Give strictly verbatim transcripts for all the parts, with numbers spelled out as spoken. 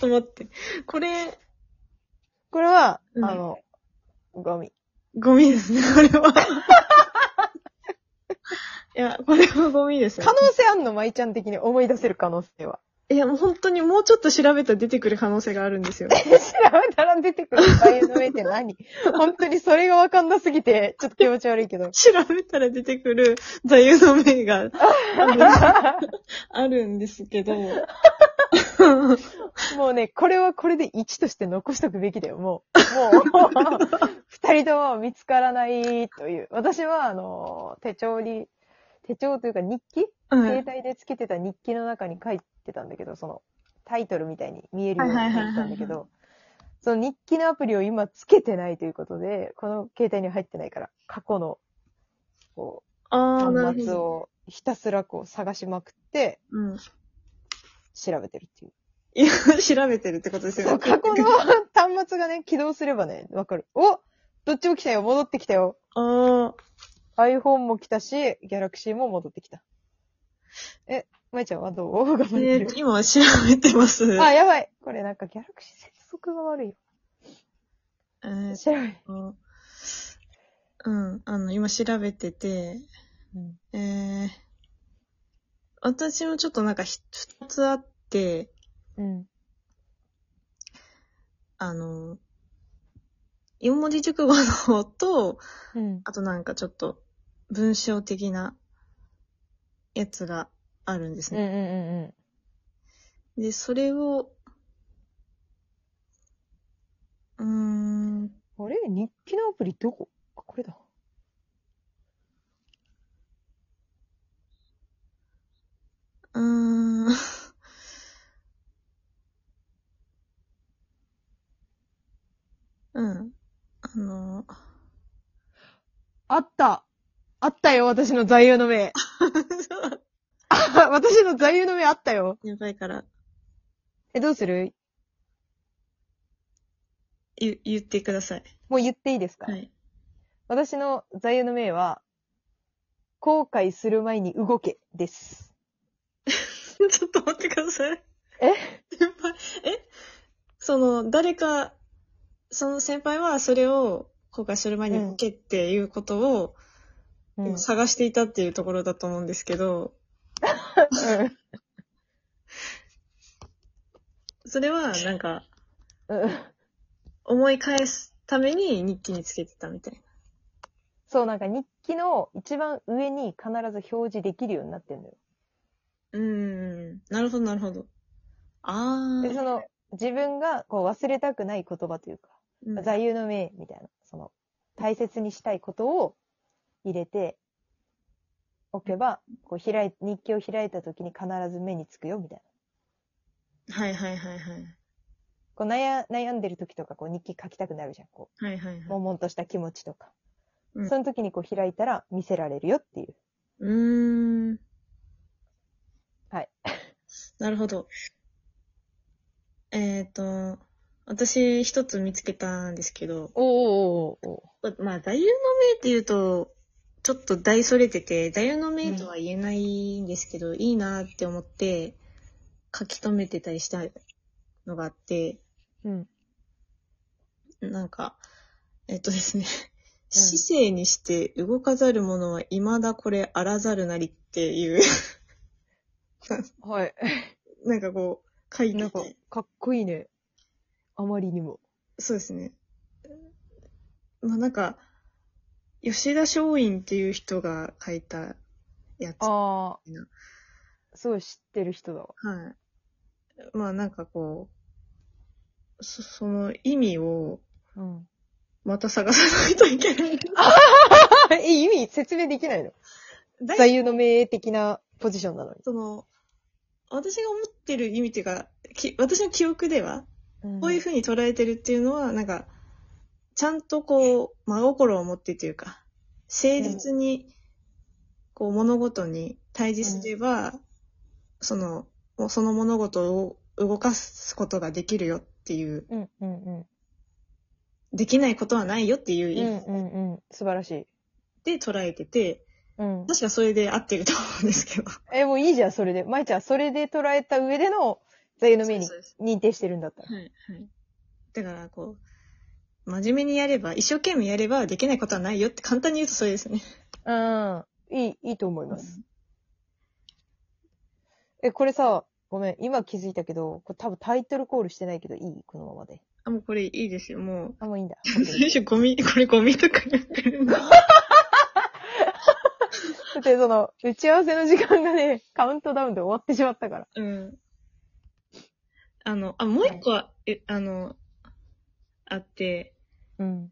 と待って。これ、これは、うん、あの、ゴミ。ゴミですね、これは。いや、これはゴミですよ。可能性あんの、まいちゃん的に思い出せる可能性は。いや、もう本当にもうちょっと調べたら出てくる可能性があるんですよ。調べたら出てくる場合の上って何？本当にそれがわかんなすぎて、ちょっと気持ち悪いけど。調べたら出てくる座右の銘があ る, あるんですけど。もうね、これはこれでいちとして残しとくべきだよ、もう。もう、二人とも見つからないという。私は、あの、手帳に、手帳というか日記、うん、携帯でつけてた日記の中に書いて、たんだけど、そのタイトルみたいに見えるようになったんだけど、その日記のアプリを今つけてないということで、この携帯に入ってないから、過去のこう端末をひたすらこう探しまくって、うん、調べてるっていう。いや、調べてるってことですよね。過去の端末がね、起動すればね、わかる。お、どっちも来たよ、戻ってきたよ。ああ、iPhone も来たし、Galaxy も戻ってきた。え。まいちゃんはどう頑張ってる？今は調べてます。あ、やばい。これなんかギャラクシー接続が悪いよ。えー、調べ。うん、あの、今調べてて、うん、えー、私もちょっとなんか二つあって、うん、あの、四文字熟語の方と、うん、あとなんかちょっと文章的なやつが、あるんですね、うんうんうん。で、それを、うーん。あれ？日記のアプリどこ？あ、これだ。うーん。うん。あのー。あったあったよ、私の座右の銘。私の座右の銘あったよ。やばいから。え、どうする？ゆ、言ってください。もう言っていいですか？はい。私の座右の銘は、後悔する前に動け、です。ちょっと待ってください。え？先輩、え？その、誰か、その先輩はそれを後悔する前に動けっていうことを、うん、探していたっていうところだと思うんですけど、うん、それはなんか、うん、思い返すために日記につけてたみたいな。そう、なんか日記の一番上に必ず表示できるようになってんだよ。うーん、なるほどなるほど。あー。で、その自分がこう忘れたくない言葉というか、うん、座右の銘みたいな、その大切にしたいことを入れておけば、こう開い、日記を開いた時に必ず目につくよ、みたいな。はいはいはいはい。こう悩、悩んでる時とか、こう日記書きたくなるじゃん、こう。はいはいはい。悶々とした気持ちとか。うん、その時にこう開いたら見せられるよっていう。うーん。はい。なるほど。えっと、私一つ見つけたんですけど。おーおーおーおー。まあ、座右の銘って言うと、ちょっと大それてて、座右の銘とは言えないんですけど、うん、いいなって思って書き留めてたりしたのがあって、うん、なんか、えっとですね、うん、姿勢にして動かざる者は未だこれあらざるなりっていう、はい、なんかこう書いてて、なんかかっこいいね、あまりにも。そうですね。まあなんか、吉田松陰っていう人が書いたやつ。ああ。すごい知ってる人だわ。はい。まあなんかこう、そ, その意味を、また探さないといけない。うん、ああえ、意味説明できないの？座右の銘的なポジションなのに。その、私が思ってる意味っていうか、き私の記憶では、うん、こういう風に捉えてるっていうのは、なんか、ちゃんとこう、真心を持ってというか、誠実に、こう、物事に対峙すれば、うん、その、その物事を動かすことができるよっていう、うんうんうん、できないことはないよっていう意味、うんうんうん、素晴らしい。で捉えてて、うん、確かそれで合ってると思うんですけど。え、もういいじゃん、それで。まいちゃん、それで捉えた上での座右の銘に認定してるんだったら。はいはい。だからこう真面目にやれば、一生懸命やればできないことはないよって簡単に言うとそれですね。うん、いいいいと思います。うん、えこれさ、ごめん今気づいたけど、これ多分タイトルコールしてないけどいいこのままで。あもうこれいいですよもう。あもういいんだ。最初ゴミこれゴミとかやってるんだ。だってその打ち合わせの時間がねカウントダウンで終わってしまったから。うん。あのあもう一個は、はい、えあのあって、うん、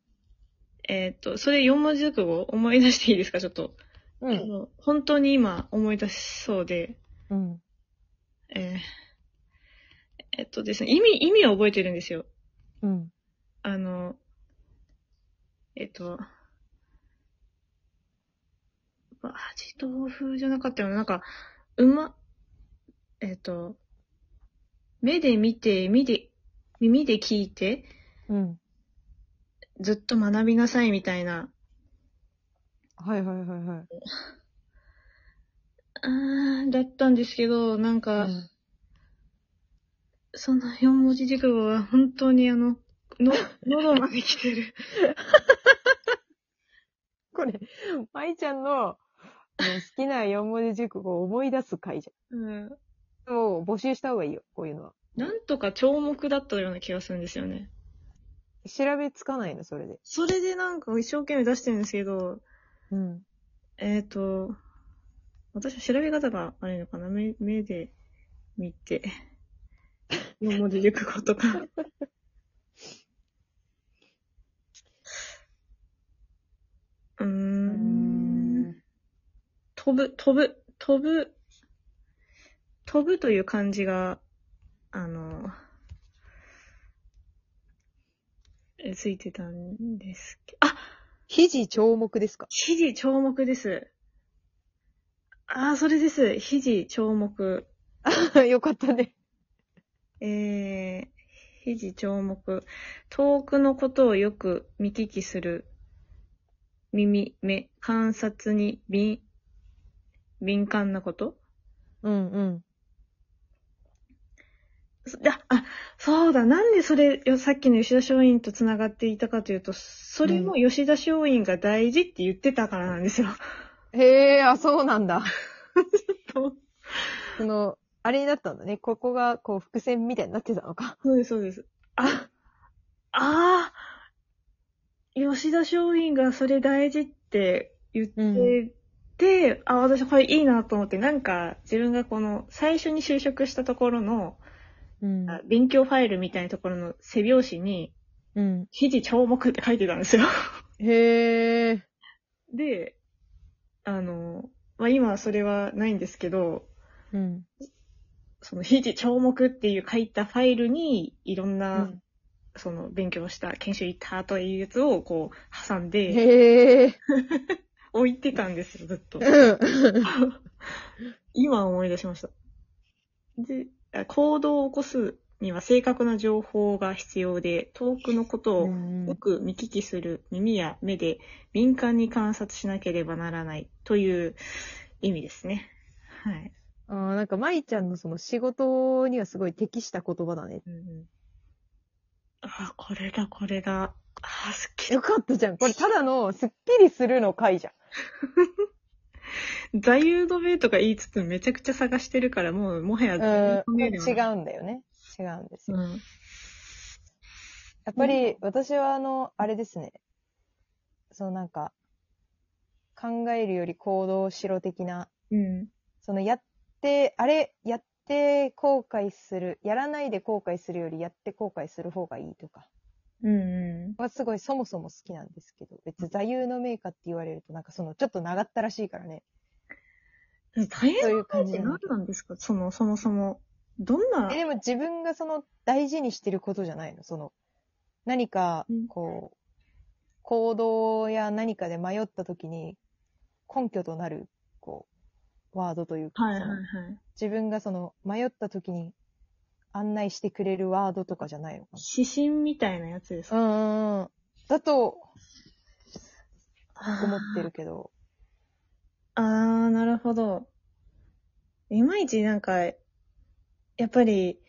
えっとそれ四文字熟語思い出していいですかちょっと、うん、あの本当に今思い出しそうで、うん、えー、えっとですね意味意味は覚えてるんですよ、うん、あのえっとバジ豆腐じゃなかったよななんかうまえっと目で見て、耳で、耳で聞いて、うん、ずっと学びなさいみたいな。はいはいはいはい。あー、だったんですけど、なんか、うん、その四文字熟語は本当にあの、の、喉まで来てる。これ、舞ちゃんの好きな四文字熟語を思い出す回じゃん。うんもう募集した方がいいよ、こういうのは。なんとか聴目だったような気がするんですよね。調べつかないの、それで。それでなんか一生懸命出してるんですけど、うん。えっと、私は調べ方が悪いのかな 目, 目で見て、四文字熟語とか。うーん。飛ぶ、飛ぶ、飛ぶ。飛ぶという漢字が、あの、え、ついてたんですけど、あ肘聴目ですか肘聴目です。ああ、それです。肘聴目。あよかったね。えー、肘聴目。遠くのことをよく見聞きする。耳、目、観察に敏、敏感なことうんうん。あ、あ、そうだ。なんでそれ、さっきの吉田松陰と繋がっていたかというと、それも吉田松陰が大事って言ってたからなんですよ。うん、へえ、あ、そうなんだ。その、あれだったんだね。ここが、こう、伏線みたいになってたのか。そうです、そうです。あ、ああ、吉田松陰がそれ大事って言って、うんで、あ、私これいいなと思って、なんか自分がこの最初に就職したところの、うん、勉強ファイルみたいなところの背表紙に、うん、肘聴目って書いてたんですよ。へー。で、あの、まあ、今はそれはないんですけど、うん、その肘聴目っていう書いたファイルに、いろんな、うん、その勉強した、研修行ったというやつをこう挟んで、へー。置いてたんですよずっと。今思い出しました。で、行動を起こすには正確な情報が必要で、遠くのことをよく見聞きする耳や目で敏感に観察しなければならないという意味ですね。はい。ああ、なんか舞ちゃんのその仕事にはすごい適した言葉だね。うん、ああ、これだこれだ。ああ、すっきり。よかったじゃん。これただのすっきりするの回じゃん。座右の銘とか言いつつめちゃくちゃ探してるから、もうもはや座右の銘ではない。違うんだよね。違うんですよ。うん、やっぱり私はあの、あれですね。そのなんか、考えるより行動しろ的な。うん。そのやって、あれ、やって後悔する。やらないで後悔するよりやって後悔する方がいいとか。うんうん、はすごいそもそも好きなんですけど、別に座右の銘かって言われるとなんかそのちょっと長ったらしいからね。座右の銘って何なんですか？そのそもそもどんなえでも自分がその大事にしてることじゃないの。その何かこう、うん、行動や何かで迷った時に根拠となるこうワードというか、はいはいはい、自分がその迷った時に案内してくれるワードとかじゃないのかな。指針みたいなやつですか。うんうん。だと、思ってるけど。あー、なるほど。いまいちなんか、やっぱり、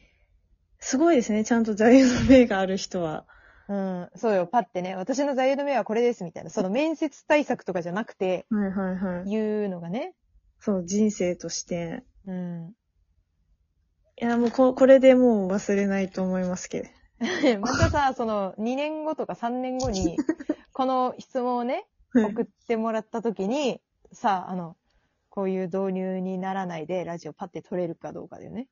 すごいですね。ちゃんと座右の銘がある人は。うん、そうよ。パってね、私の座右の銘はこれですみたいな。その面接対策とかじゃなくて、はいはいはい。言うのがね。そう、人生として。うん。いや、もうこ、これでもう忘れないと思いますけど。またさ、そのにねんごとかさんねんごに、この質問をね、送ってもらった時に、さあ、あの、こういう導入にならないでラジオパって撮れるかどうかだよね。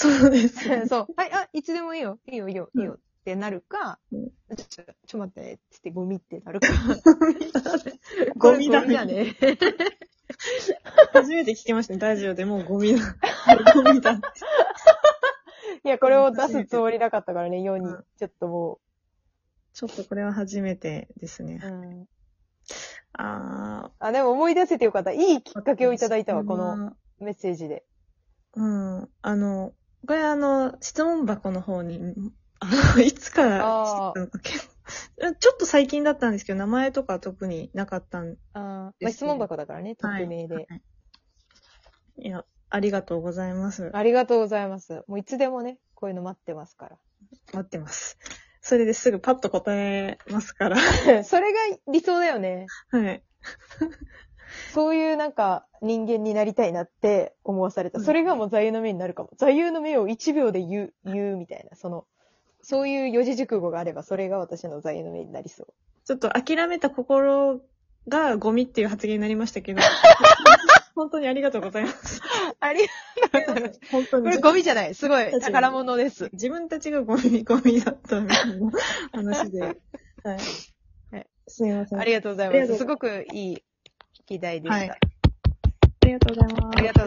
そうです、ね。そう。はい、あ、いつでもいいよ。いいよ、いいよ、いいよ。うんってなるか、うん、ちょ、ちょ待ってね、つってゴミってなるか。ゴミだね。ゴミだね。初めて聞きましたね、ラジオでもうゴミだ。ゴミだって。いや、これを出すつもりなかったからね、世に。うん、ちょっともう。ちょっとこれは初めてですね。うん、ああ。あ、でも思い出せてよかった。いいきっかけをいただいたわ、このメッセージで。うん。あの、これあの、質問箱の方に、いつから知ってたのか、ちょっと最近だったんですけど、名前とか特になかったんです、ね。あ、まあ、質問箱だからね、匿名で、はいはい。いや、ありがとうございます。ありがとうございます。もういつでもね、こういうの待ってますから。待ってます。それですぐパッと答えますから。それが理想だよね。はい。そういうなんか人間になりたいなって思わされた。それがもう座右の銘になるかも。座右の銘をいちびょうで言う、言うみたいな、その、そういう四字熟語があれば、それが私の座右の銘になりそう。ちょっと諦めた心がゴミっていう発言になりましたけど、本当にありがとうございます。ありがとうございます。本当に。これゴミじゃない。すごい宝物です。自分たちがゴミ、ゴミだったみたいな話で。はい。すみません。ありがとうございます。すごくいい議題でした。はい、ありがとうございます。ありがとうございます。